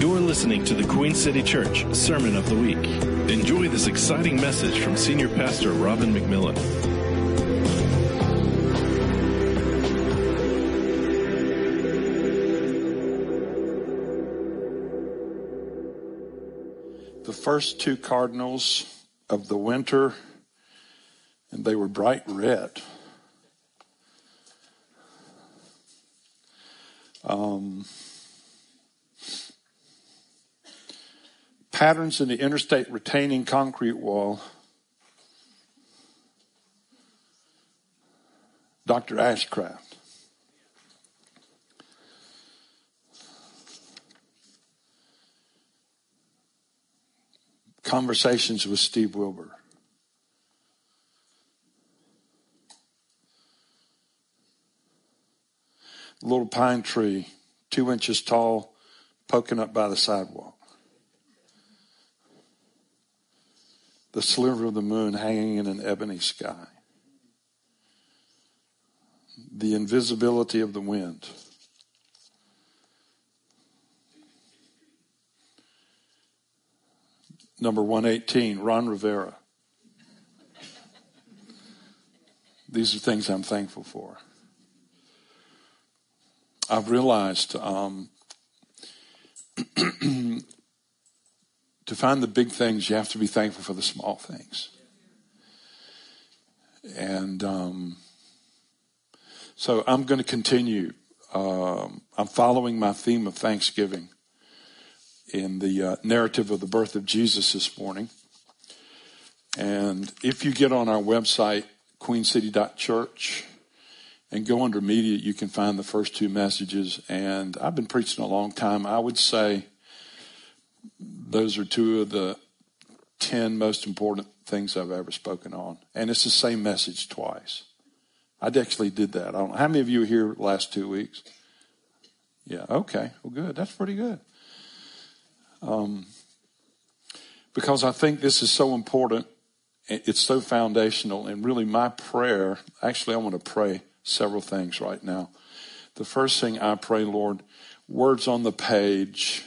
You're listening to the Queen City Church Sermon of the Week. Enjoy this exciting message from Senior Pastor Robin McMillan. The first two cardinals of the winter, and they were bright red. Patterns in the interstate retaining concrete wall. Dr. Ashcraft. Conversations with Steve Wilbur. A little pine tree, 2 inches tall, poking up by the sidewalk. The sliver of the moon hanging in an ebony sky. The invisibility of the wind. Number 118, Ron Rivera. These are things I'm thankful for. I've realized to find the big things, you have to be thankful for the small things. And so I'm going to continue. I'm following my theme of Thanksgiving in the narrative of the birth of Jesus this morning. And if you get on our website, queencity.church, and go under media, you can find the first two messages. And I've been preaching a long time. I would say those are two of the 10 most important things I've ever spoken on. And it's the same message twice. I actually did that. I don't know. How many of you were here last 2 weeks? Yeah, okay. Well, good. That's pretty good. Because I think this is so important. It's so foundational. And really my prayer, actually I want to pray several things right now. The first thing I pray, Lord, words on the page,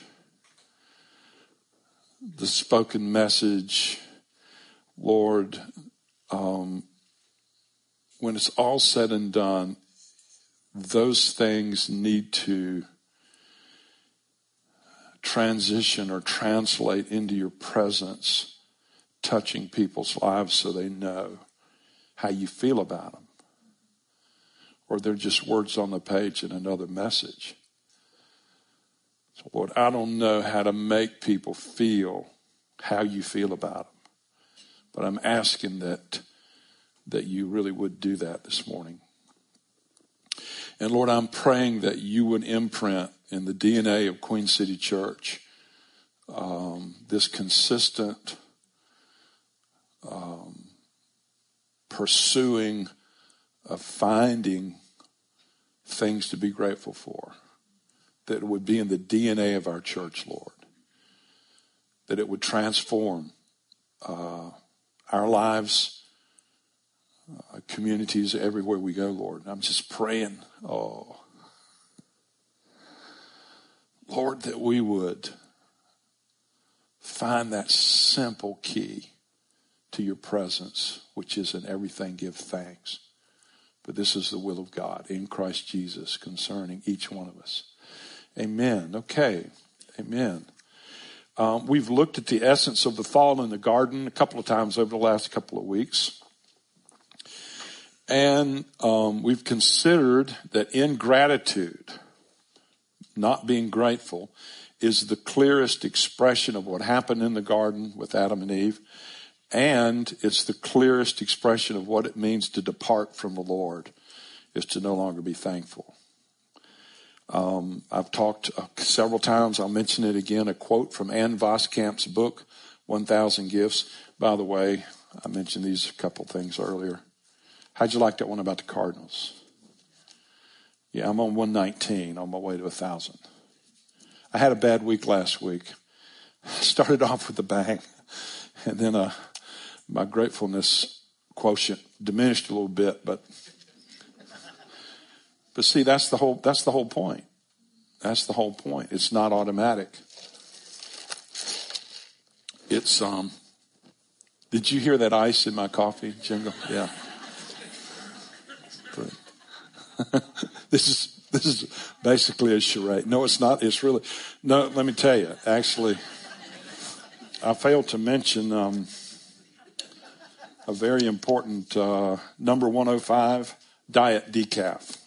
the spoken message, Lord, when it's all said and done, those things need to transition or translate into your presence, touching people's lives so they know how you feel about them. Or they're just words on the page in another message. So, Lord, I don't know how to make people feel how you feel about them. But I'm asking that you really would do that this morning. And, Lord, I'm praying that you would imprint in the DNA of Queen City Church this consistent pursuing of finding things to be grateful for, that it would be in the DNA of our church, Lord, that it would transform our lives, communities everywhere we go, Lord. I'm just praying, Lord, that we would find that simple key to your presence, which is in everything give thanks. But this is the will of God in Christ Jesus concerning each one of us. Amen. Okay. Amen. We've looked at the essence of the fall in the garden a couple of times over the last couple of weeks. And we've considered that ingratitude, not being grateful, is the clearest expression of what happened in the garden with Adam and Eve. And it's the clearest expression of what it means to depart from the Lord, is to no longer be thankful. I've talked several times, I'll mention it again, a quote from Ann Voskamp's book, 1,000 Gifts. By the way, I mentioned these couple things earlier. How'd you like that one about the cardinals? Yeah, I'm on 119 on my way to 1,000. I had a bad week last week. Started off with a bang. And then my gratefulness quotient diminished a little bit, but see, that's the whole point. It's not automatic. It's, did you hear that ice in my coffee jingle? Yeah. This is basically a charade. No, it's not. It's really, no, let me tell you. Actually, I failed to mention a very important number 105 diet decaf.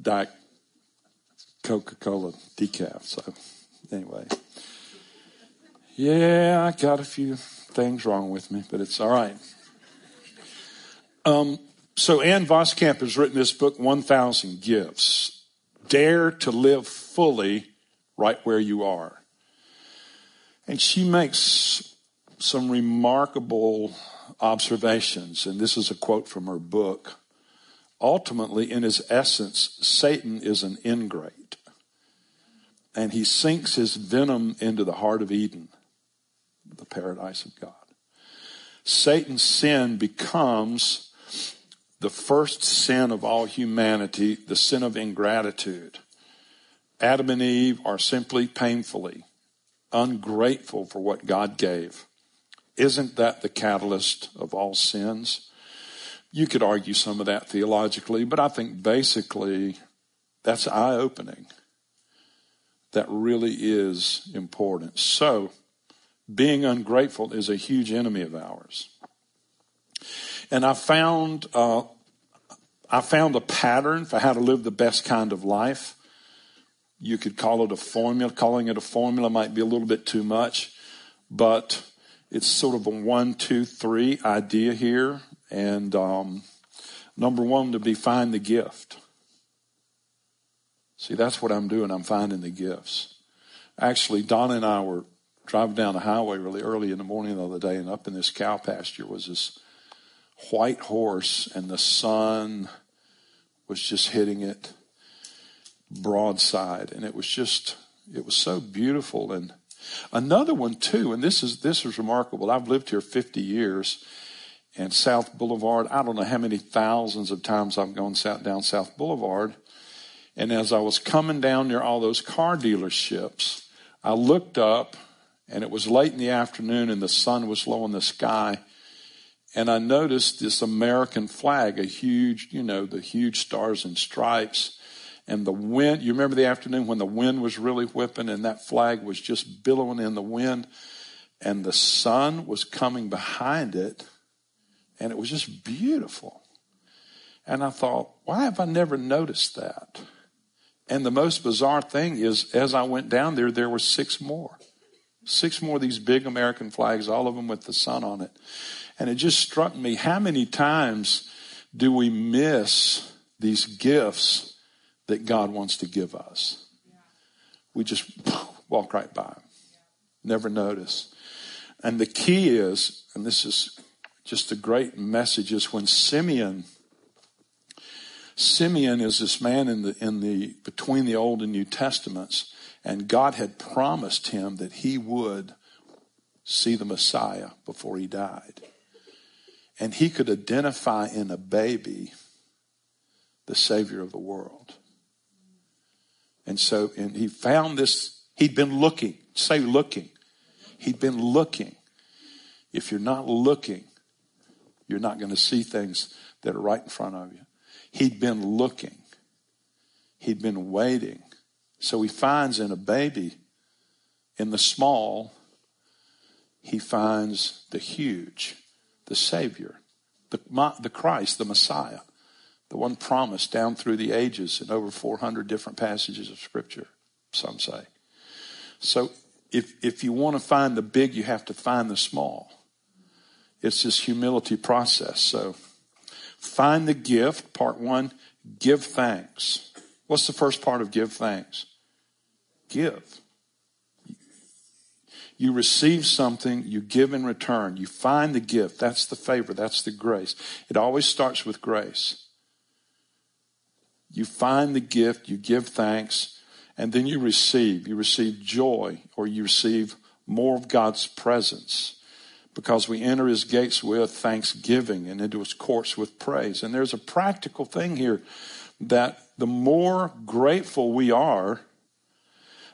Diet Coca-Cola decaf. So anyway, yeah, I got a few things wrong with me, but it's all right. So Ann Voskamp has written this book, 1,000 Gifts. Dare to live fully right where you are. And she makes some remarkable observations, and this is a quote from her book. Ultimately, in his essence, Satan is an ingrate, and he sinks his venom into the heart of Eden, the paradise of God. Satan's sin becomes the first sin of all humanity, the sin of ingratitude. Adam and Eve are simply painfully ungrateful for what God gave. Isn't that the catalyst of all sins? You could argue some of that theologically, but I think basically that's eye-opening. That really is important. So being ungrateful is a huge enemy of ours. And I found a pattern for how to live the best kind of life. You could call it a formula. Calling it a formula might be a little bit too much, but it's sort of a 1, 2, 3 idea here. And number one would be find the gift. See, that's what I'm doing. I'm finding the gifts. Actually, Donna and I were driving down the highway really early in the morning the other day, and up in this cow pasture was this white horse, and the sun was just hitting it broadside, and it was so beautiful. And another one too, and this is remarkable. I've lived here 50 years, and South Boulevard, I don't know how many thousands of times I've gone down South Boulevard, and as I was coming down near all those car dealerships, I looked up, and it was late in the afternoon, and the sun was low in the sky. And I noticed this American flag, a huge, the huge stars and stripes. And the wind, you remember the afternoon when the wind was really whipping and that flag was just billowing in the wind. And the sun was coming behind it. And it was just beautiful. And I thought, why have I never noticed that? And the most bizarre thing is, as I went down there, there were six more of these big American flags, all of them with the sun on it. And it just struck me, how many times do we miss these gifts that God wants to give us? Yeah. We just walk right by them, never notice. And the key is, and this is just a great message, is when Simeon is this man in the between the Old and New Testaments, and God had promised him that he would see the Messiah before he died. And he could identify in a baby the Savior of the world. And so, and he found this, he'd been looking, say looking. He'd been looking. If you're not looking, you're not going to see things that are right in front of you. He'd been looking. He'd been waiting. So he finds in a baby, in the small, he finds the huge, the Savior, the Christ, the Messiah, the one promised down through the ages in over 400 different passages of Scripture, some say. So if you want to find the big, you have to find the small. It's this humility process. So find the gift, part one, give thanks. What's the first part of give thanks? Give. You receive something, you give in return. You find the gift. That's the favor. That's the grace. It always starts with grace. You find the gift, you give thanks, and then you receive. You receive joy, or you receive more of God's presence, because we enter his gates with thanksgiving and into his courts with praise. And there's a practical thing here that the more grateful we are,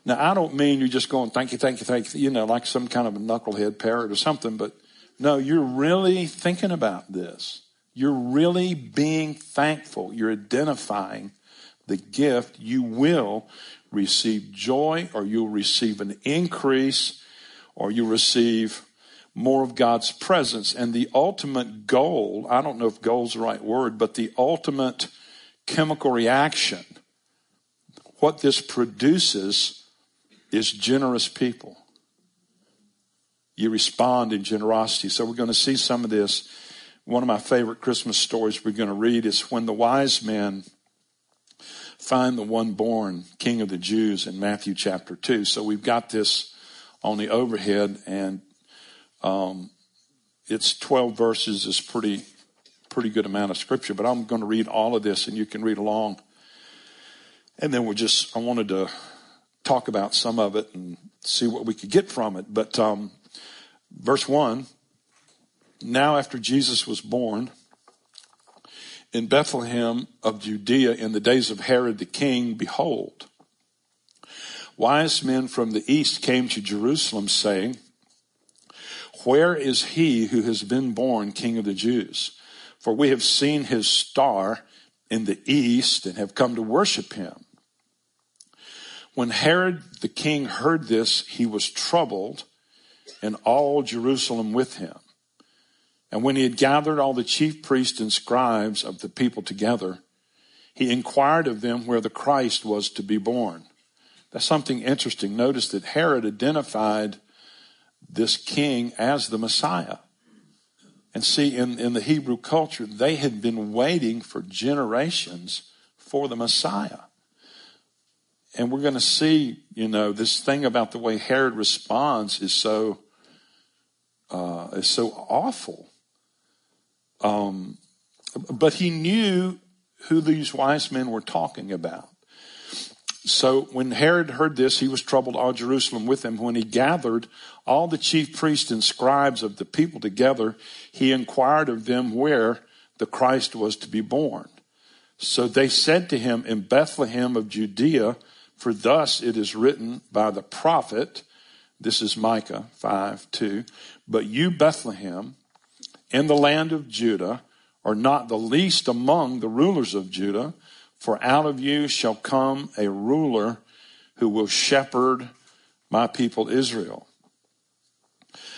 Now, I don't mean you're just going, thank you, you know, like some kind of a knucklehead parrot or something. But no, you're really thinking about this. You're really being thankful. You're identifying the gift. You will receive joy, or you'll receive an increase, or you'll receive more of God's presence. And the ultimate goal, I don't know if goal's the right word, but the ultimate chemical reaction, what this produces is generous people. You respond in generosity. So we're going to see some of this. One of my favorite Christmas stories we're going to read is when the wise men find the one born King of the Jews in Matthew chapter 2. So we've got this on the overhead, and it's 12 verses. It's pretty good amount of scripture, but I'm going to read all of this and you can read along. And then I wanted to talk about some of it and see what we could get from it. But verse 1, now after Jesus was born in Bethlehem of Judea in the days of Herod the king, behold, wise men from the east came to Jerusalem saying, where is he who has been born King of the Jews? For we have seen his star in the east and have come to worship him. When Herod the king heard this, he was troubled, and all Jerusalem with him. And when he had gathered all the chief priests and scribes of the people together, he inquired of them where the Christ was to be born. That's something interesting. Notice that Herod identified this king as the Messiah. And see, in the Hebrew culture, they had been waiting for generations for the Messiah. And we're going to see, you know, this thing about the way Herod responds is so awful. But he knew who these wise men were talking about. So when Herod heard this, he was troubled, all Jerusalem with him. When he gathered all the chief priests and scribes of the people together, he inquired of them where the Christ was to be born. So they said to him, in Bethlehem of Judea, for thus it is written by the prophet, this is Micah 5:2, but you, Bethlehem, in the land of Judah, are not the least among the rulers of Judah, for out of you shall come a ruler who will shepherd my people Israel.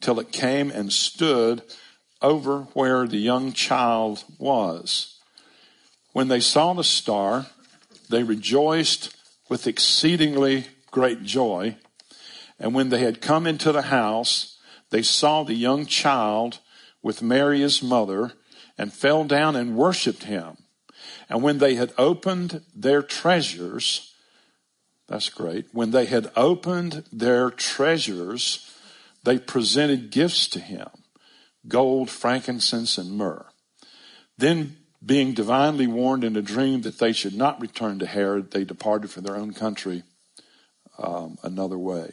till it came and stood over where the young child was. When they saw the star, they rejoiced with exceedingly great joy. And when they had come into the house, they saw the young child with Mary his mother, and fell down and worshipped him. And when they had opened their treasures, that's great. When they had opened their treasures, they presented gifts to him, gold, frankincense, and myrrh. Then, being divinely warned in a dream that they should not return to Herod, they departed for their own country another way.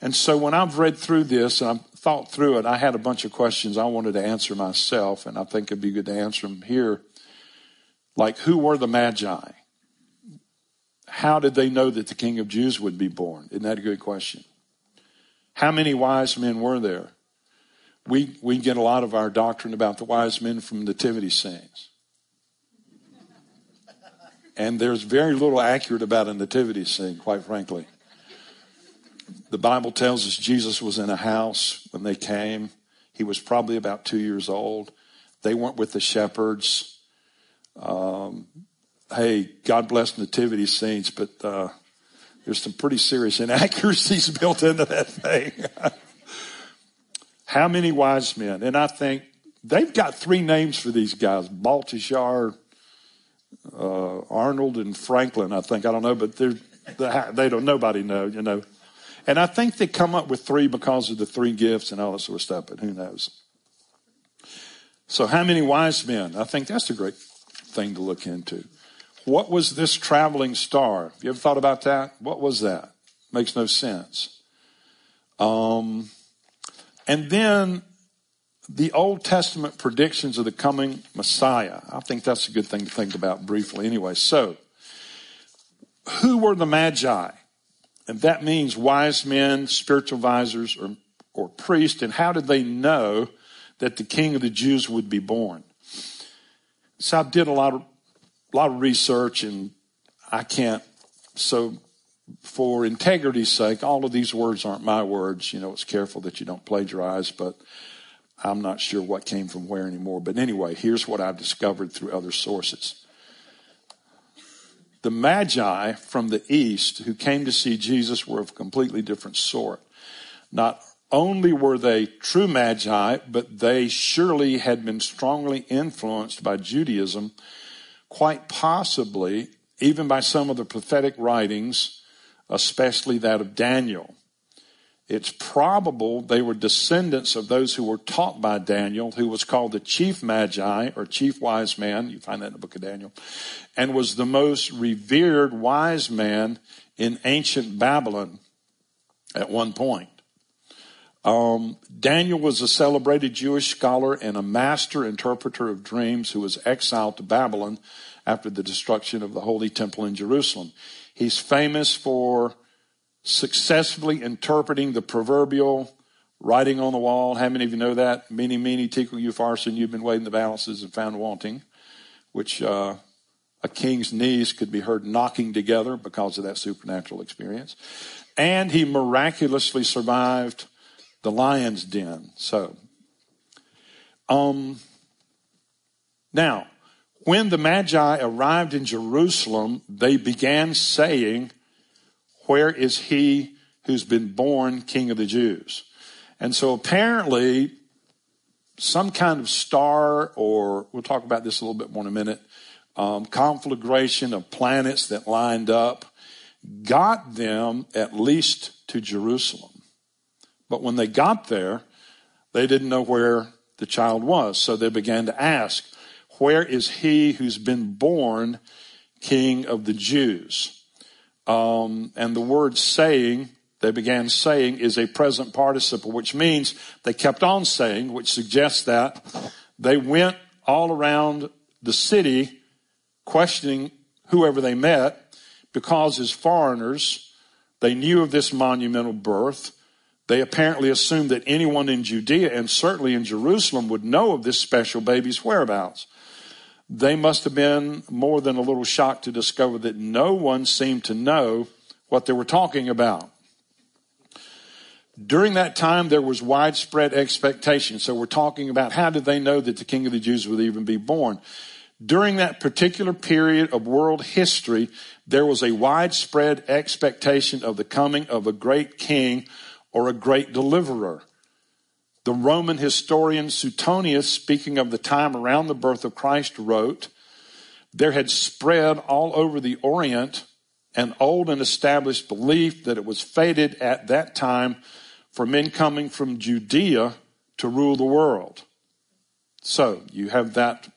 And so when I've read through this and I've thought through it, I had a bunch of questions I wanted to answer myself, and I think it'd be good to answer them here. Like, who were the Magi? How did they know that the King of Jews would be born? Isn't that a good question? How many wise men were there? We get a lot of our doctrine about the wise men from nativity scenes. And there's very little accurate about a nativity scene, quite frankly. The Bible tells us Jesus was in a house when they came. He was probably about 2 years old. They weren't with the shepherds. Hey, God bless nativity scenes, but there's some pretty serious inaccuracies built into that thing. How many wise men? And I think they've got three names for these guys, Baltazar, Arnold, and Franklin, I think. I don't know, but nobody knows, you know. And I think they come up with three because of the three gifts and all that sort of stuff, but who knows? So how many wise men? I think that's a great thing to look into. What was this traveling star? You ever thought about that? What was that? Makes no sense. And then the Old Testament predictions of the coming Messiah. I think that's a good thing to think about briefly anyway. So who were the Magi? And that means wise men, spiritual advisors, or priests. And how did they know that the King of the Jews would be born? So I did a lot of research, and I can't, so for integrity's sake, all of these words aren't my words. You know, it's careful that you don't plagiarize, but I'm not sure what came from where anymore. But anyway, here's what I've discovered through other sources. The Magi from the East who came to see Jesus were of a completely different sort. Not only were they true Magi, but they surely had been strongly influenced by Judaism, quite possibly even by some of the prophetic writings, especially that of Daniel. It's probable they were descendants of those who were taught by Daniel, who was called the chief Magi, or chief wise man. You find that in the book of Daniel. And was the most revered wise man in ancient Babylon at one point. Daniel was a celebrated Jewish scholar and a master interpreter of dreams who was exiled to Babylon after the destruction of the Holy Temple in Jerusalem. He's famous for successfully interpreting the proverbial writing on the wall. How many of you know that? Mene, Mene, Tekel, Upharsin, you've been weighing the balances and found wanting, which a king's knees could be heard knocking together because of that supernatural experience. And he miraculously survived the lion's den. So, now, when the Magi arrived in Jerusalem, they began saying, "Where is he who's been born King of the Jews?" And so apparently, some kind of star, or we'll talk about this a little bit more in a minute, conflagration of planets that lined up, got them at least to Jerusalem. But when they got there, they didn't know where the child was. So they began to ask, "Where is he who's been born King of the Jews?" And the word saying, they began saying, is a present participle, which means they kept on saying, which suggests that they went all around the city questioning whoever they met, because as foreigners, they knew of this monumental birth. They apparently assumed that anyone in Judea and certainly in Jerusalem would know of this special baby's whereabouts. They must have been more than a little shocked to discover that no one seemed to know what they were talking about. During that time, there was widespread expectation. So we're talking about, how did they know that the King of the Jews would even be born? During that particular period of world history, there was a widespread expectation of the coming of a great king or a great deliverer. The Roman historian Suetonius, speaking of the time around the birth of Christ, wrote, "There had spread all over the Orient an old and established belief that it was fated at that time for men coming from Judea to rule the world." So you have that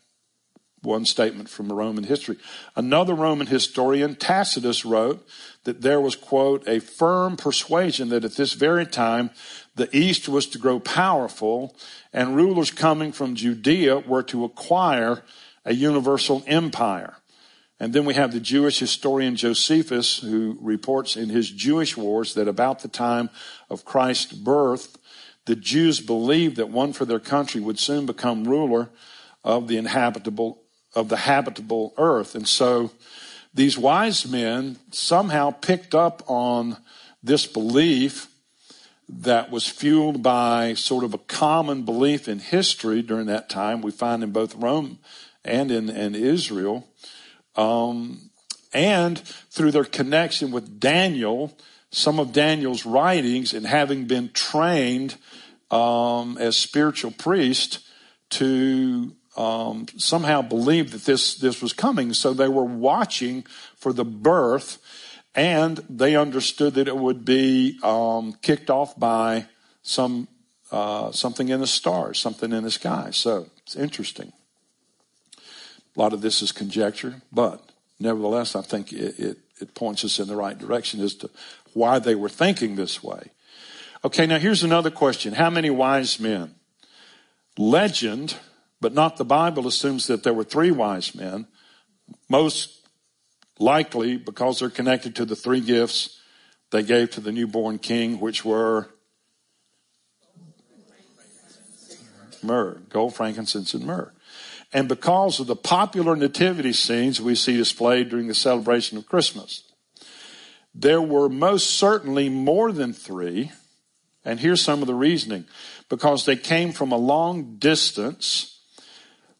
one statement from Roman history. Another Roman historian, Tacitus, wrote that there was, quote, "a firm persuasion that at this very time the East was to grow powerful and rulers coming from Judea were to acquire a universal empire." And then we have the Jewish historian Josephus, who reports in his Jewish Wars that about the time of Christ's birth, the Jews believed that one for their country would soon become ruler of the habitable earth. And so these wise men somehow picked up on this belief that was fueled by sort of a common belief in history during that time. We find in both Rome and in Israel. And through their connection with Daniel, some of Daniel's writings, and having been trained as spiritual priest to somehow believed that this was coming. So they were watching for the birth, And they understood that it would be kicked off by something in the stars, something in the sky. So it's interesting. A lot of this is conjecture, but nevertheless, I think it points us in the right direction as to why they were thinking this way. Okay, now here's another question. How many wise men? Legend, but not the Bible, assumes that there were 3 wise men, most likely because they're connected to the 3 gifts they gave to the newborn king, which were myrrh, gold, frankincense, and myrrh. And because of the popular nativity scenes we see displayed during the celebration of Christmas, there were most certainly more than 3. And here's some of the reasoning. Because they came from a long distance,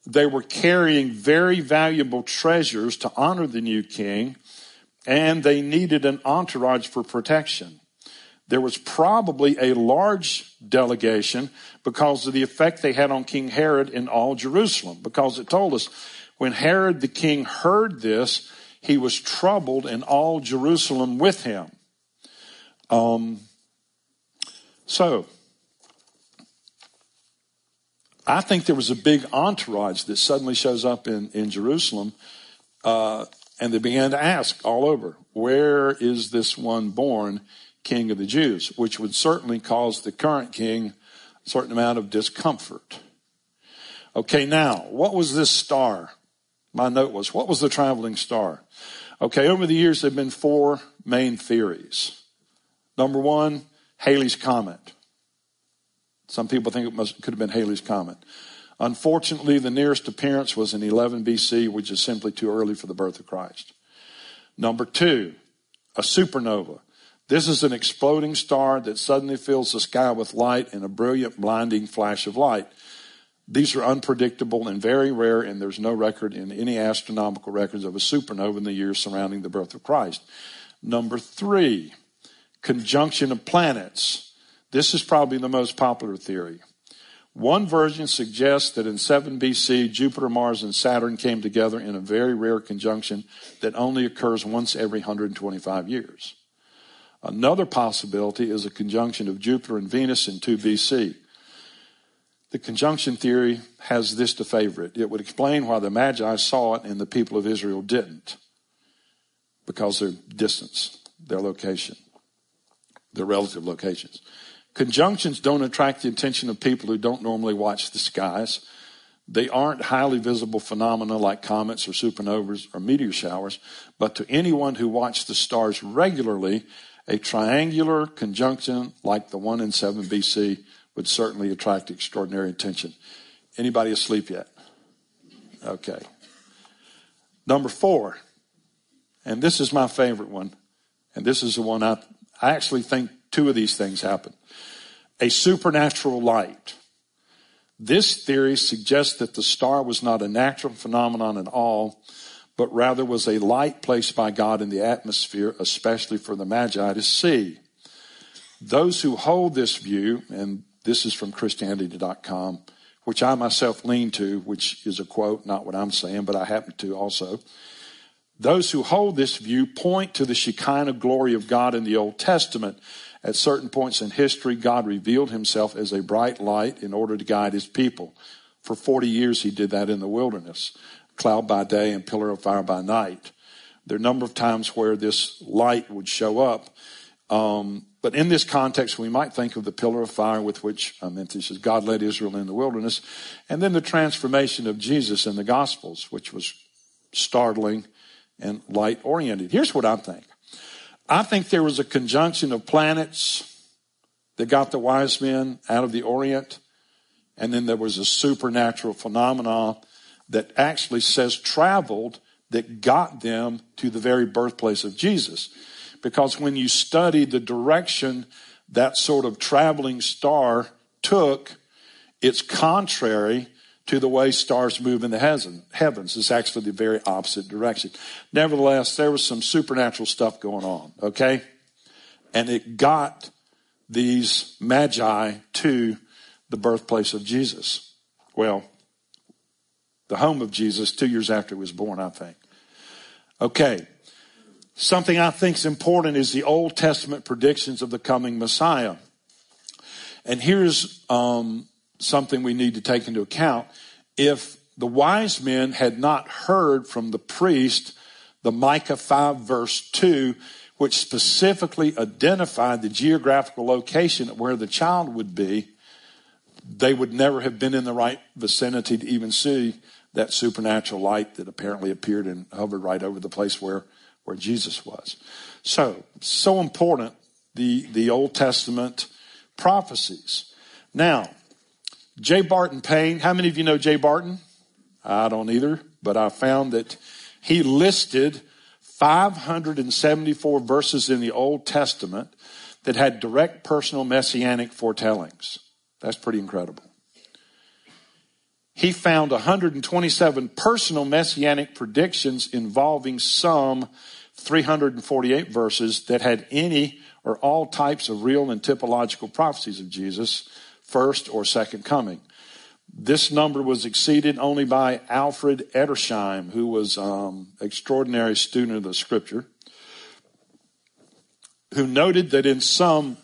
they were carrying very valuable treasures to honor the new king, and they needed an entourage for protection. There was probably a large delegation because of the effect they had on King Herod in all Jerusalem, because it told us when Herod the king heard this, he was troubled and all Jerusalem with him. So I think there was a big entourage that suddenly shows up in Jerusalem, and they began to ask all over, where is this one born King of the Jews, which would certainly cause the current king a certain amount of discomfort. Okay, now, what was this star? My note was, what was the traveling star? Okay, over the years, there have been 4 main theories. Number 1, Halley's Comet. Some people think it could have been Halley's Comet. Unfortunately, the nearest appearance was in 11 BC, which is simply too early for the birth of Christ. Number 2, a supernova. This is an exploding star that suddenly fills the sky with light in a brilliant, blinding flash of light. These are unpredictable and very rare, and there's no record in any astronomical records of a supernova in the years surrounding the birth of Christ. Number 3, conjunction of planets. This is probably the most popular theory. One version suggests that in 7 BC, Jupiter, Mars, and Saturn came together in a very rare conjunction that only occurs once every 125 years. Another possibility is a conjunction of Jupiter and Venus in 2 BC. The conjunction theory has this to favor it. It would explain why the Magi saw it and the people of Israel didn't, because their distance, their location, their relative locations. Conjunctions don't attract the attention of people who don't normally watch the skies. They aren't highly visible phenomena like comets or supernovas or meteor showers, but to anyone who watched the stars regularly, a triangular conjunction like the one in 7 BC would certainly attract extraordinary attention. Anybody asleep yet? Okay. Number 4, and this is my favorite one, and this is the one I actually think 2 of these things happened. A supernatural light. This theory suggests that the star was not a natural phenomenon at all, but rather was a light placed by God in the atmosphere, especially for the Magi to see. Those who hold this view, and this is from Christianity.com, which I myself lean to, which is a quote, not what I'm saying, but I happen to also. Those who hold this view point to the Shekinah glory of God in the Old Testament. At certain points in history, God revealed himself as a bright light in order to guide his people. For 40 years, he did that in the wilderness. Cloud by day and pillar of fire by night. There are a number of times where this light would show up. But in this context, we might think of the pillar of fire with which God led Israel in the wilderness. And then the transformation of Jesus in the Gospels, which was startling and light-oriented. Here's what I think. I think there was a conjunction of planets that got the wise men out of the Orient. And then there was a supernatural phenomenon that actually says traveled that got them to the very birthplace of Jesus. Because when you study the direction that sort of traveling star took, it's contrary to the way stars move in the heavens. It's actually the very opposite direction. Nevertheless, there was some supernatural stuff going on, okay? And it got these Magi to the birthplace of Jesus. Well, the home of Jesus 2 years after he was born, I think. Okay, Something I think is important is the Old Testament predictions of the coming Messiah. And here's something we need to take into account. If the wise men had not heard from the priest, the Micah 5 verse 2, which specifically identified the geographical location of where the child would be, they would never have been in the right vicinity to even see that supernatural light that apparently appeared and hovered right over the place where Jesus was. So important, the Old Testament prophecies. Now, J. Barton Payne, how many of you know J. Barton? I don't either, but I found that he listed 574 verses in the Old Testament that had direct personal messianic foretellings. That's pretty incredible. He found 127 personal messianic predictions involving some 348 verses that had any or all types of real and typological prophecies of Jesus' first or second coming. This number was exceeded only by Alfred Edersheim, who was extraordinary student of the Scripture, who noted that in some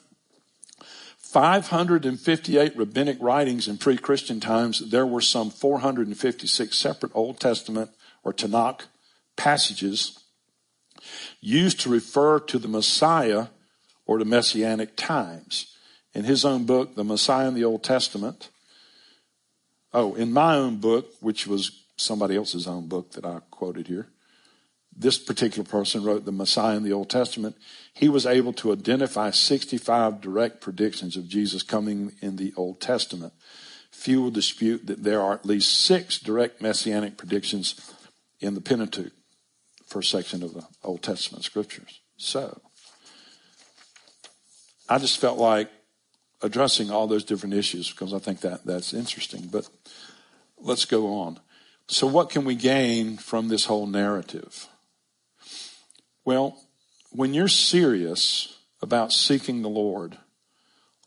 558 rabbinic writings in pre-Christian times, there were some 456 separate Old Testament or Tanakh passages used to refer to the Messiah or the Messianic times. In his own book, The Messiah in the Old Testament, in my own book, which was somebody else's own book that I quoted here, this particular person wrote The Messiah in the Old Testament. He was able to identify 65 direct predictions of Jesus coming in the Old Testament. Few will dispute that there are at least 6 direct messianic predictions in the Pentateuch, first section of the Old Testament scriptures. So, I just felt like addressing all those different issues because I think that's interesting. But let's go on. So what can we gain from this whole narrative? Well, when you're serious about seeking the Lord,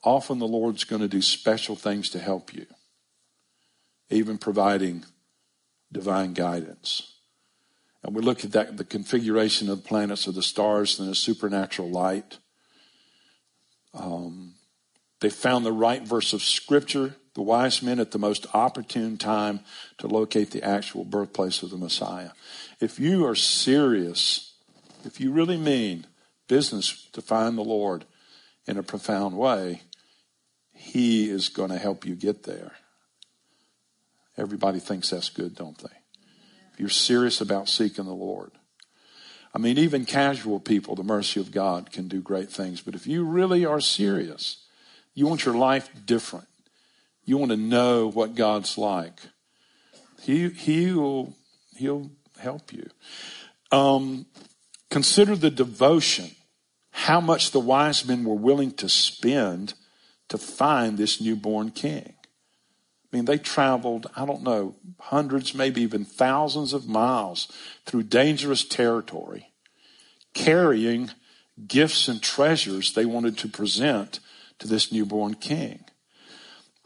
often the Lord's going to do special things to help you, even providing divine guidance. And we look at that, the configuration of the planets of the stars and the supernatural light. They found the right verse of Scripture, the wise men, at the most opportune time to locate the actual birthplace of the Messiah. If you are serious, if you really mean business to find the Lord in a profound way, He is going to help you get there. Everybody thinks that's good, don't they? If you're serious about seeking the Lord. I mean, even casual people, the mercy of God can do great things. But if you really are serious, you want your life different. You want to know what God's like. He'll help you. Consider the devotion, how much the wise men were willing to spend to find this newborn king. I mean, they traveled, I don't know, hundreds, maybe even thousands of miles through dangerous territory, carrying gifts and treasures they wanted to present to this newborn king.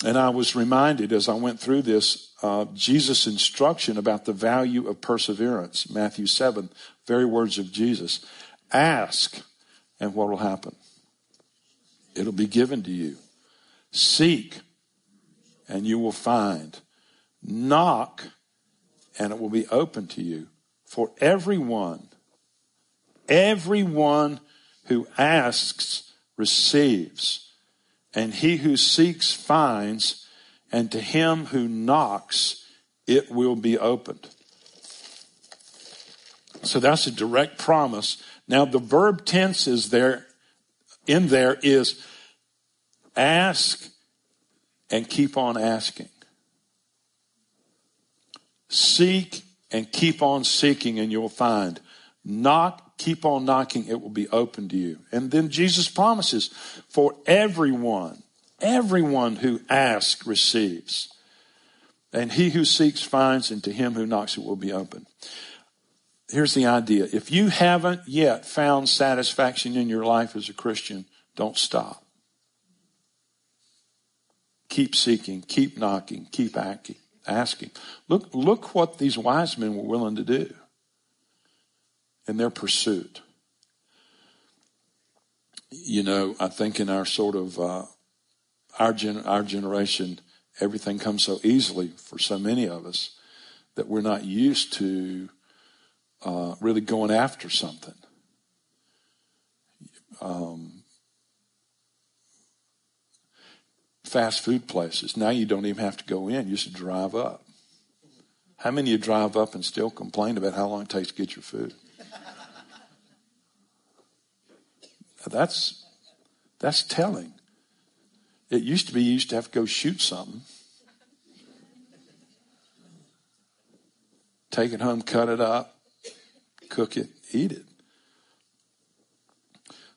And I was reminded as I went through this, Jesus' instruction about the value of perseverance, Matthew 7, very words of Jesus. Ask, and what will happen? It'll be given to you. Seek, and you will find. Knock, and it will be open to you. For everyone who asks receives, and he who seeks finds, and to him who knocks, it will be opened. So that's a direct promise. Now the verb tense is there, in there is ask and keep on asking. Seek and keep on seeking and you'll find. Knock, keep on knocking, it will be open to you. And then Jesus promises for everyone who asks receives. And he who seeks finds, and to him who knocks it will be open. Here's the idea. If you haven't yet found satisfaction in your life as a Christian, don't stop. Keep seeking, keep knocking, keep asking. Look what these wise men were willing to do in their pursuit. you know, I think in our sort of our generation, everything comes so easily for so many of us that we're not used to really going after something. Fast food places, now you don't even have to go in, you just drive up. How many of you drive up and still complain about how long it takes to get your food? That's telling. It used to be you used to have to go shoot something, take it home, cut it up, cook it, eat it.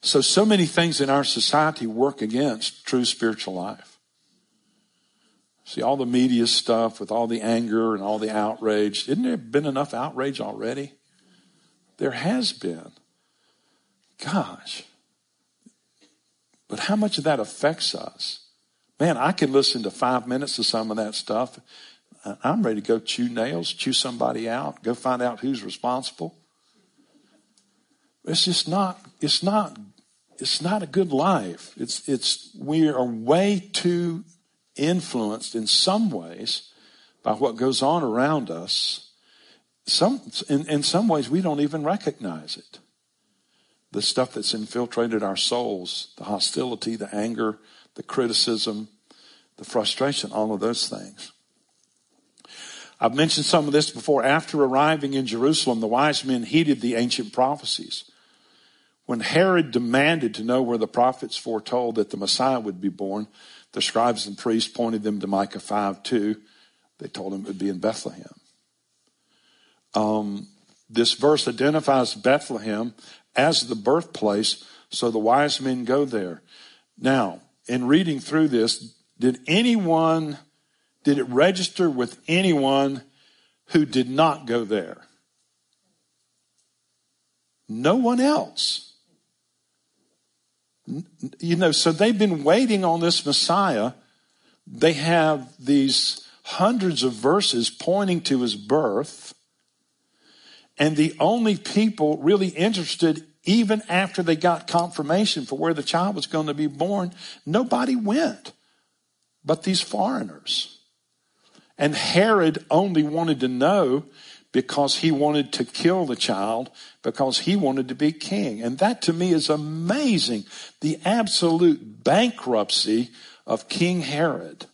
So many things in our society work against true spiritual life. See, all the media stuff with all the anger and all the outrage. Isn't there been enough outrage already? There has been. Gosh. But how much of that affects us? Man, I could listen to 5 minutes of some of that stuff. I'm ready to go chew nails, chew somebody out, go find out who's responsible. It's just not, it's not a good life. We are way too influenced in some ways by what goes on around us. In some ways we don't even recognize it. The stuff that's infiltrated our souls, the hostility, the anger, the criticism, the frustration, all of those things. I've mentioned some of this before. After arriving in Jerusalem, the wise men heeded the ancient prophecies. When Herod demanded to know where the prophets foretold that the Messiah would be born, the scribes and priests pointed them to Micah 5:2. They told him it would be in Bethlehem. This verse identifies Bethlehem as the birthplace, so the wise men go there. Now, in reading through this, did it register with anyone who did not go there? No one else. You know, so they've been waiting on this Messiah. They have these hundreds of verses pointing to his birth. And the only people really interested, even after they got confirmation for where the child was going to be born, nobody went but these foreigners. And Herod only wanted to know because he wanted to kill the child, because he wanted to be king. And that to me is amazing, the absolute bankruptcy of King Herod.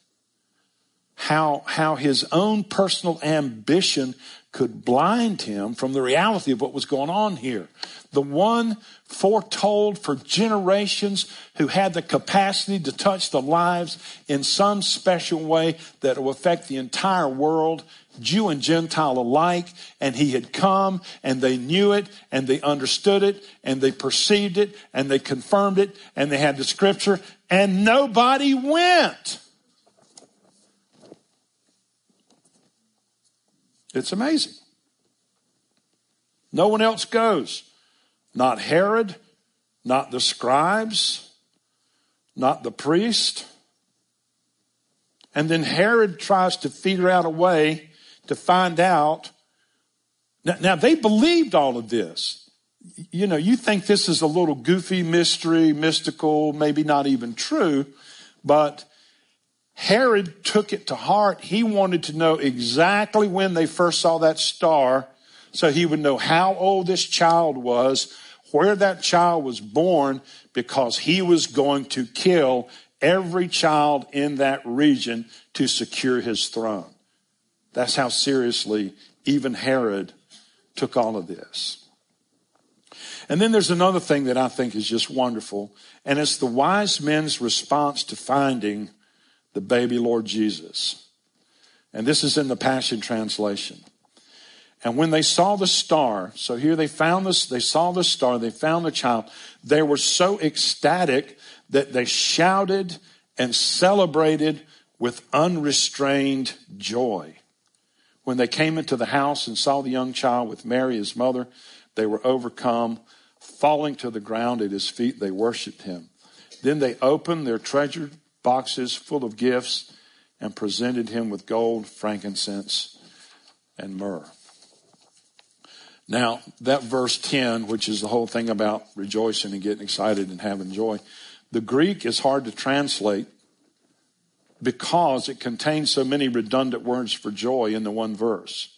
How his own personal ambition could blind him from the reality of what was going on here. The one foretold for generations, who had the capacity to touch the lives in some special way that will affect the entire world, Jew and Gentile alike, and he had come, and they knew it, and they understood it, and they perceived it, and they confirmed it, and they had the scripture, and nobody went. It's amazing. No one else goes. Not Herod, not the scribes, not the priest. And then Herod tries to figure out a way to find out. Now they believed all of this. You know, you think this is a little goofy mystery, mystical, maybe not even true, but Herod took it to heart. He wanted to know exactly when they first saw that star, so he would know how old this child was, where that child was born, because he was going to kill every child in that region to secure his throne. That's how seriously even Herod took all of this. And then there's another thing that I think is just wonderful, and it's the wise men's response to finding the baby Lord Jesus. And this is in the Passion Translation. And when they saw the star, so here they saw the star, they found the child. They were so ecstatic that they shouted and celebrated with unrestrained joy. When they came into the house and saw the young child with Mary, his mother, they were overcome. Falling to the ground at his feet, they worshiped him. Then they opened their treasured boxes full of gifts and presented him with gold, frankincense, and myrrh. Now, that verse 10, which is the whole thing about rejoicing and getting excited and having joy, the Greek is hard to translate because it contains so many redundant words for joy in the one verse.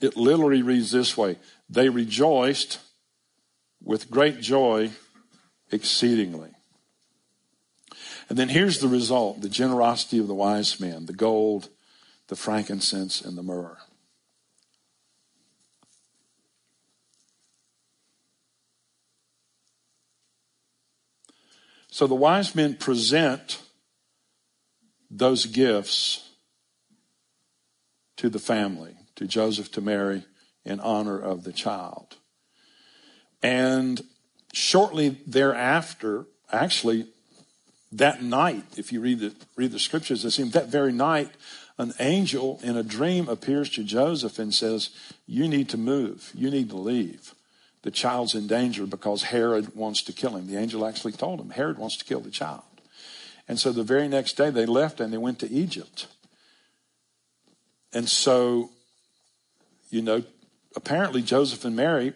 It literally reads this way: they rejoiced with great joy exceedingly. And then here's the result: the generosity of the wise men, the gold, the frankincense, and the myrrh. So the wise men present those gifts to the family, to Joseph, to Mary, in honor of the child. And shortly thereafter, actually that night, if you read the scriptures, it seems that very night, an angel in a dream appears to Joseph and says, you need to move. You need to leave. The child's in danger because Herod wants to kill him. The angel actually told him, Herod wants to kill the child. And so the very next day they left and they went to Egypt. And so, you know, apparently Joseph and Mary,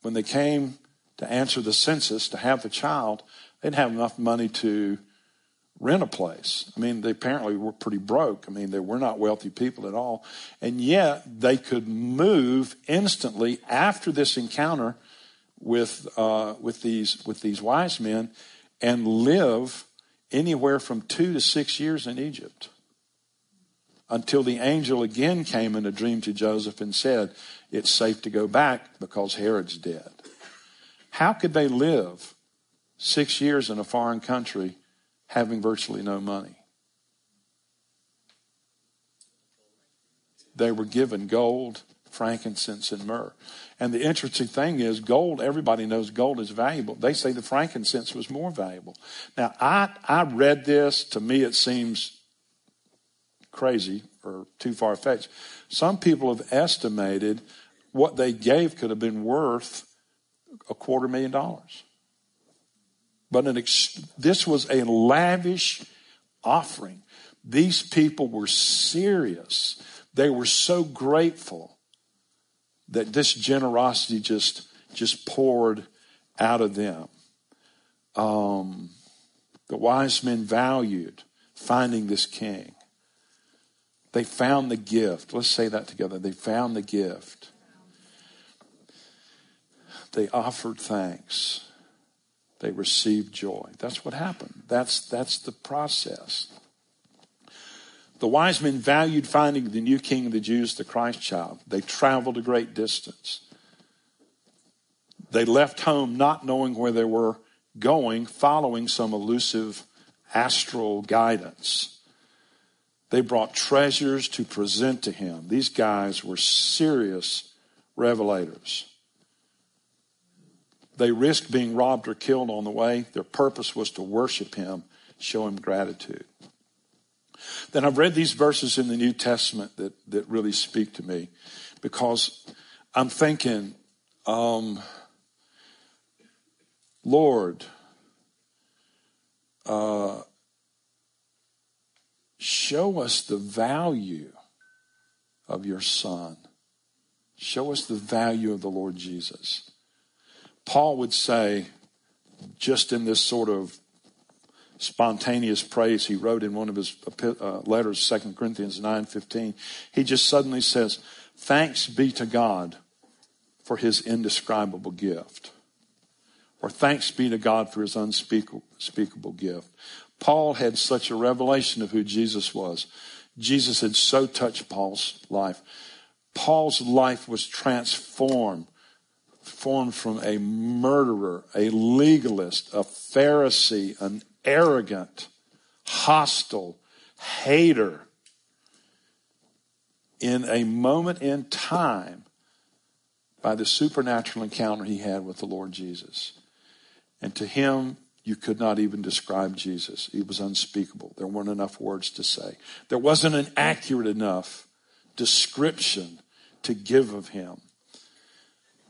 when they came to answer the census, to have the child, they didn't have enough money to rent a place. I mean, they apparently were pretty broke. I mean, they were not wealthy people at all. And yet they could move instantly after this encounter with these wise men and live anywhere from 2 to 6 years in Egypt, until the angel again came in a dream to Joseph and said, it's safe to go back because Herod's dead. How could they live 6 years in a foreign country having virtually no money? They were given gold, frankincense, and myrrh. And the interesting thing is, gold, everybody knows gold is valuable. They say the frankincense was more valuable. Now, I read this. To me, it seems crazy or too far-fetched. Some people have estimated what they gave could have been worth $250,000. But this was a lavish offering. These people were serious. They were so grateful that this generosity just poured out of them. The wise men valued finding this king. They found the gift. Let's say that together. They found the gift. They offered thanks. They received joy. That's what happened. That's the process. The wise men valued finding the new king of the Jews, the Christ child. They traveled a great distance. They left home not knowing where they were going, following some elusive astral guidance. They brought treasures to present to him. These guys were serious revelators. They risked being robbed or killed on the way. Their purpose was to worship him, show him gratitude. Then I've read these verses in the New Testament that really speak to me, because I'm thinking, Lord, show us the value of your son. Show us the value of the Lord Jesus. Paul would say, just in this sort of spontaneous praise he wrote in one of his letters, 2 Corinthians 9:15, he just suddenly says, thanks be to God for his indescribable gift. Or thanks be to God for his unspeakable gift. Paul had such a revelation of who Jesus was. Jesus had so touched Paul's life. Paul's life was transformed from a murderer, a legalist, a Pharisee, an arrogant, hostile hater, in a moment in time, by the supernatural encounter he had with the Lord Jesus. And to him, you could not even describe Jesus. He was unspeakable. There weren't enough words to say. There wasn't an accurate enough description to give of him.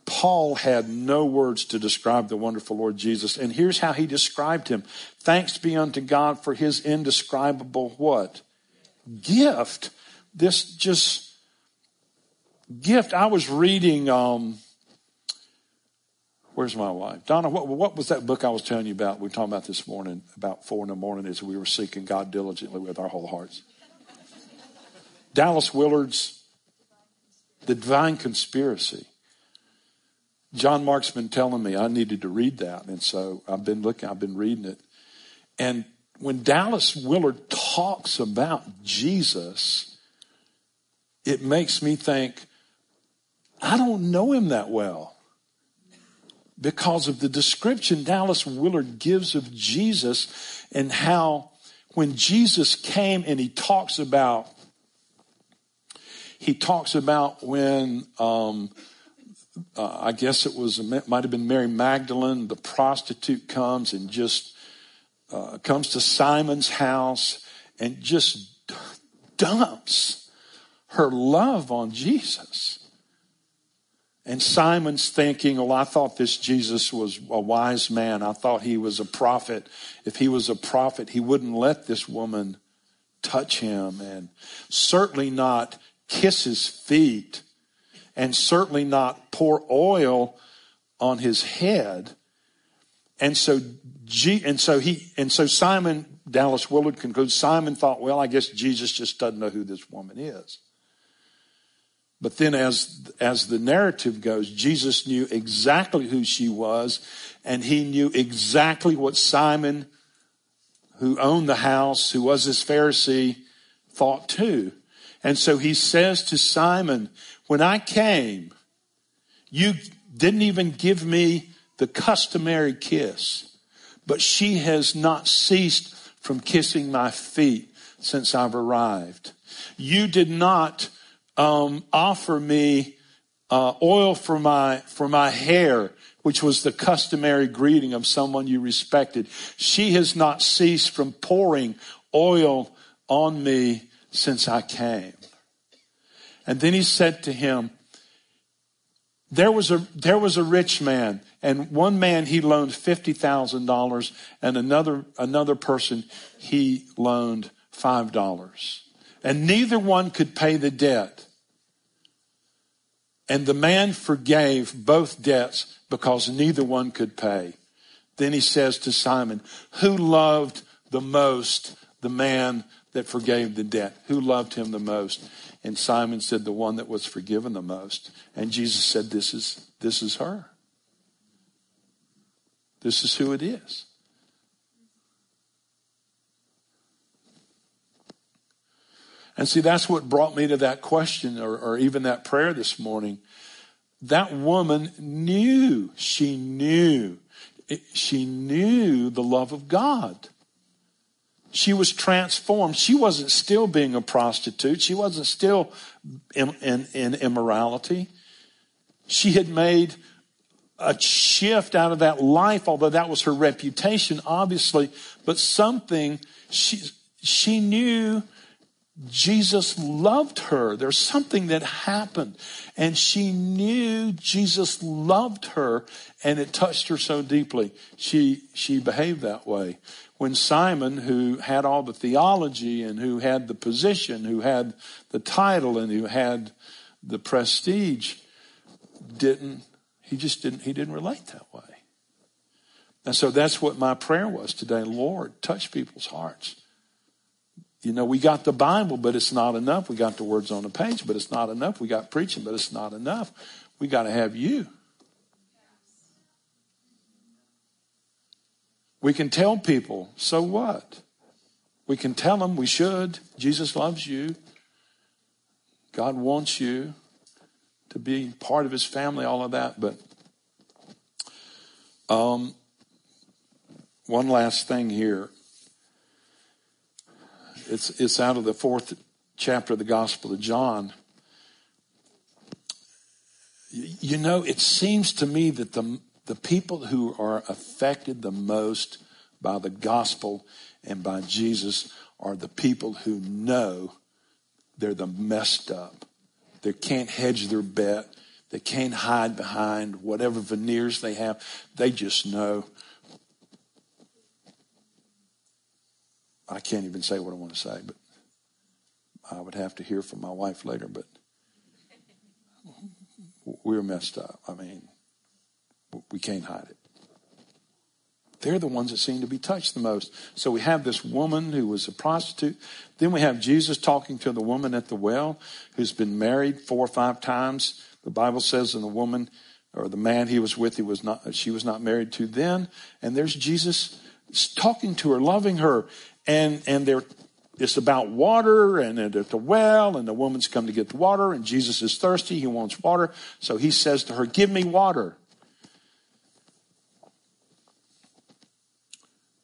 Paul had no words to describe the wonderful Lord Jesus. And here's how he described him. Thanks be unto God for his indescribable what? Gift. This just gift. I was reading Where's my wife? Donna, what was that book I was telling you about? We were talking about this morning, about 4 a.m, as we were seeking God diligently with our whole hearts. Dallas Willard's The Divine Conspiracy. John Mark's been telling me I needed to read that. And so I've been reading it. And when Dallas Willard talks about Jesus, it makes me think, I don't know him that well, because of the description Dallas Willard gives of Jesus and how when Jesus came, and he talks about when, I guess it might have been Mary Magdalene, the prostitute, comes and just comes to Simon's house and just dumps her love on Jesus. And Simon's thinking, well, I thought this Jesus was a wise man. I thought he was a prophet. If he was a prophet, he wouldn't let this woman touch him, and certainly not kiss his feet, and certainly not pour oil on his head. And so Simon, Dallas Willard concludes, Simon thought, well, I guess Jesus just doesn't know who this woman is. But then as the narrative goes, Jesus knew exactly who she was, and he knew exactly what Simon, who owned the house, who was this Pharisee, thought too. And so he says to Simon, when I came, you didn't even give me the customary kiss, but she has not ceased from kissing my feet since I've arrived. You did not offer me oil for my hair, which was the customary greeting of someone you respected. She has not ceased from pouring oil on me since I came. And then he said to him, there was a rich man, and one man he loaned $50,000, and another person he loaned $5. And neither one could pay the debt. And the man forgave both debts because neither one could pay. Then he says to Simon, who loved the most? The man that forgave the debt. Who loved him the most? And Simon said, the one that was forgiven the most. And Jesus said, this is her. This is who it is. And see, that's what brought me to that question, or even that prayer this morning. That woman knew, she knew the love of God. She was transformed. She wasn't still being a prostitute. She wasn't still in immorality. She had made a shift out of that life, although that was her reputation, obviously. But something, she knew Jesus loved her. There's something that happened, and she knew Jesus loved her, and it touched her so deeply. She behaved that way. When Simon, who had all the theology and who had the position, who had the title and who had the prestige, he didn't relate that way. And so that's what my prayer was today. Lord, touch people's hearts. You know, we got the Bible, but it's not enough. We got the words on the page, but it's not enough. We got preaching, but it's not enough. We got to have you. We can tell people, so what? We can tell them we should. Jesus loves you. God wants you to be part of his family, all of that. But one last thing here. It's out of the 4th chapter of the Gospel of John. You know, it seems to me that the people who are affected the most by the gospel and by Jesus are the people who know they're the messed up. They can't hedge their bet. They can't hide behind whatever veneers they have. They just know. I can't even say what I want to say, but I would have to hear from my wife later, but we're messed up. I mean, We can't hide it. They're the ones that seem to be touched the most. So we have this woman who was a prostitute. Then we have Jesus talking to the woman at the well who's been married 4 or 5 times. The Bible says, and the woman or the man he was with, she was not married to then. And there's Jesus talking to her, loving her. And they're, it's about water, and at the well, and the woman's come to get the water, and Jesus is thirsty. He wants water. So he says to her, give me water.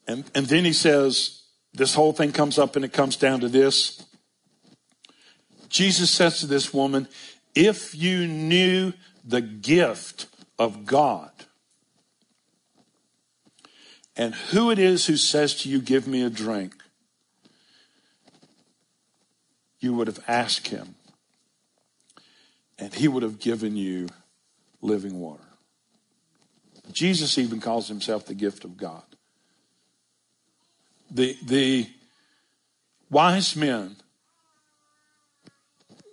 And then he says, this whole thing comes up and it comes down to this. Jesus says to this woman, if you knew the gift of God and who it is who says to you, give me a drink, you would have asked him and he would have given you living water. Jesus even calls himself the gift of God. The wise men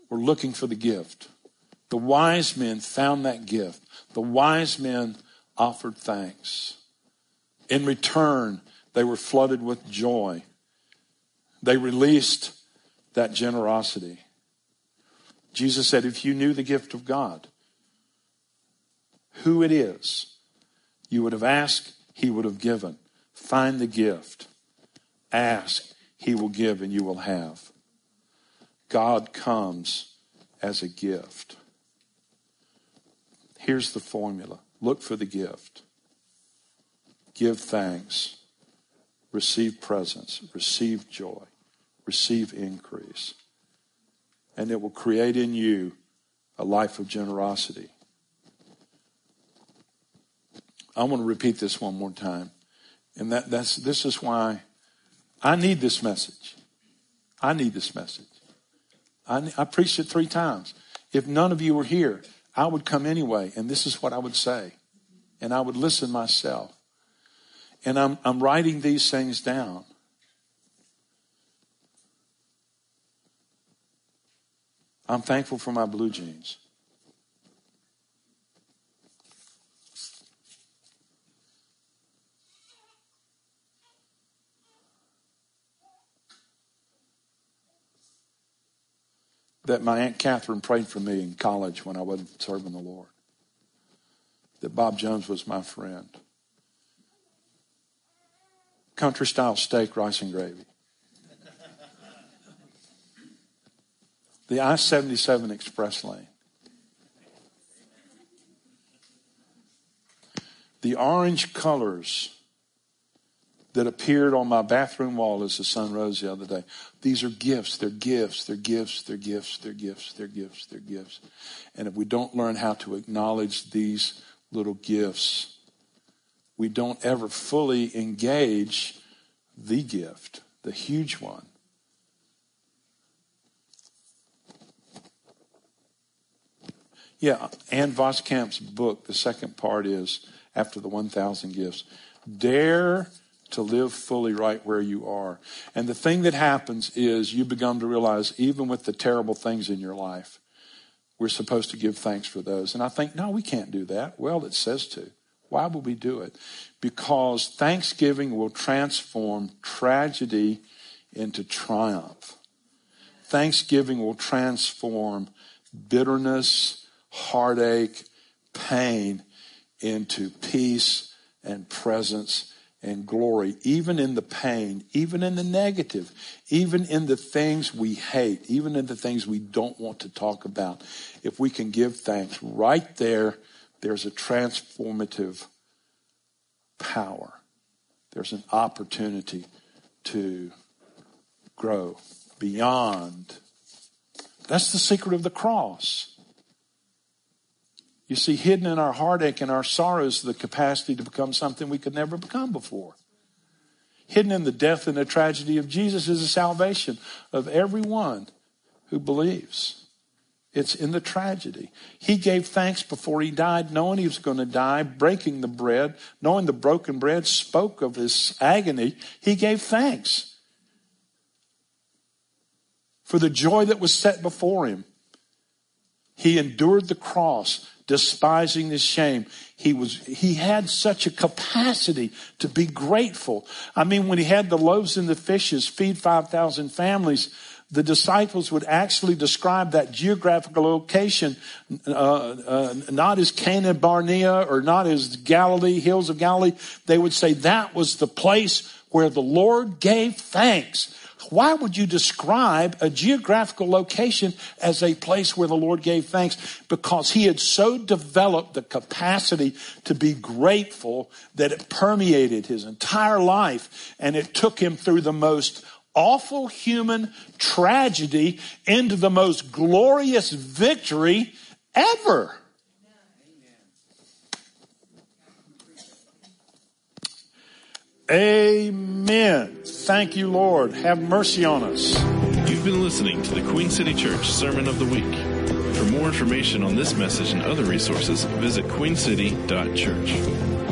were looking for the gift. The wise men found that gift. The wise men offered thanks. In return, they were flooded with joy. They released that generosity. Jesus said, if you knew the gift of God, who it is, you would have asked, he would have given. Find the gift. Ask, he will give, and you will have. God comes as a gift. Here's the formula. Look for the gift. Give thanks. Receive presents. Receive joy. Receive increase. And it will create in you a life of generosity. I want to repeat this one more time. And this is why I need this message. I need this message. I preached it 3 times. If none of you were here, I would come anyway, and this is what I would say. And I would listen myself. And I'm writing these things down. I'm thankful for my blue jeans. That my Aunt Catherine prayed for me in college when I wasn't serving the Lord. That Bob Jones was my friend. Country-style steak, rice, and gravy. The I-77 express lane. The orange colors that appeared on my bathroom wall as the sun rose the other day. These are gifts. They're gifts. They're gifts. They're gifts. They're gifts. They're gifts. They're gifts. And if we don't learn how to acknowledge these little gifts, we don't ever fully engage the gift, the huge one. Yeah, Ann Voskamp's book, the second part is, after the 1,000 Gifts, Dare to live fully right where you are. And the thing that happens is you begin to realize, even with the terrible things in your life, we're supposed to give thanks for those. And I think, no, we can't do that. Well, it says to. Why would we do it? Because thanksgiving will transform tragedy into triumph. Thanksgiving will transform bitterness, heartache, pain into peace and presence and glory, even in the pain, even in the negative, even in the things we hate, even in the things we don't want to talk about. If we can give thanks right there, there's a transformative power. There's an opportunity to grow beyond. That's the secret of the cross. You see, hidden in our heartache and our sorrows, the capacity to become something we could never become before. Hidden in the death and the tragedy of Jesus is the salvation of everyone who believes. It's in the tragedy. He gave thanks before he died, knowing he was going to die, breaking the bread, knowing the broken bread spoke of his agony. He gave thanks for the joy that was set before him. He endured the cross, despising the shame. He had such a capacity to be grateful. I mean, when he had the loaves and the fishes feed 5,000 families, the disciples would actually describe that geographical location not as Cana Barnea or not as Galilee, hills of Galilee. They would say that was the place where the Lord gave thanks. Why would you describe a geographical location as a place where the Lord gave thanks? Because he had so developed the capacity to be grateful that it permeated his entire life, and it took him through the most awful human tragedy into the most glorious victory ever. Amen. Thank you, Lord. Have mercy on us. You've been listening to the Queen City Church Sermon of the Week. For more information on this message and other resources, visit queencity.church.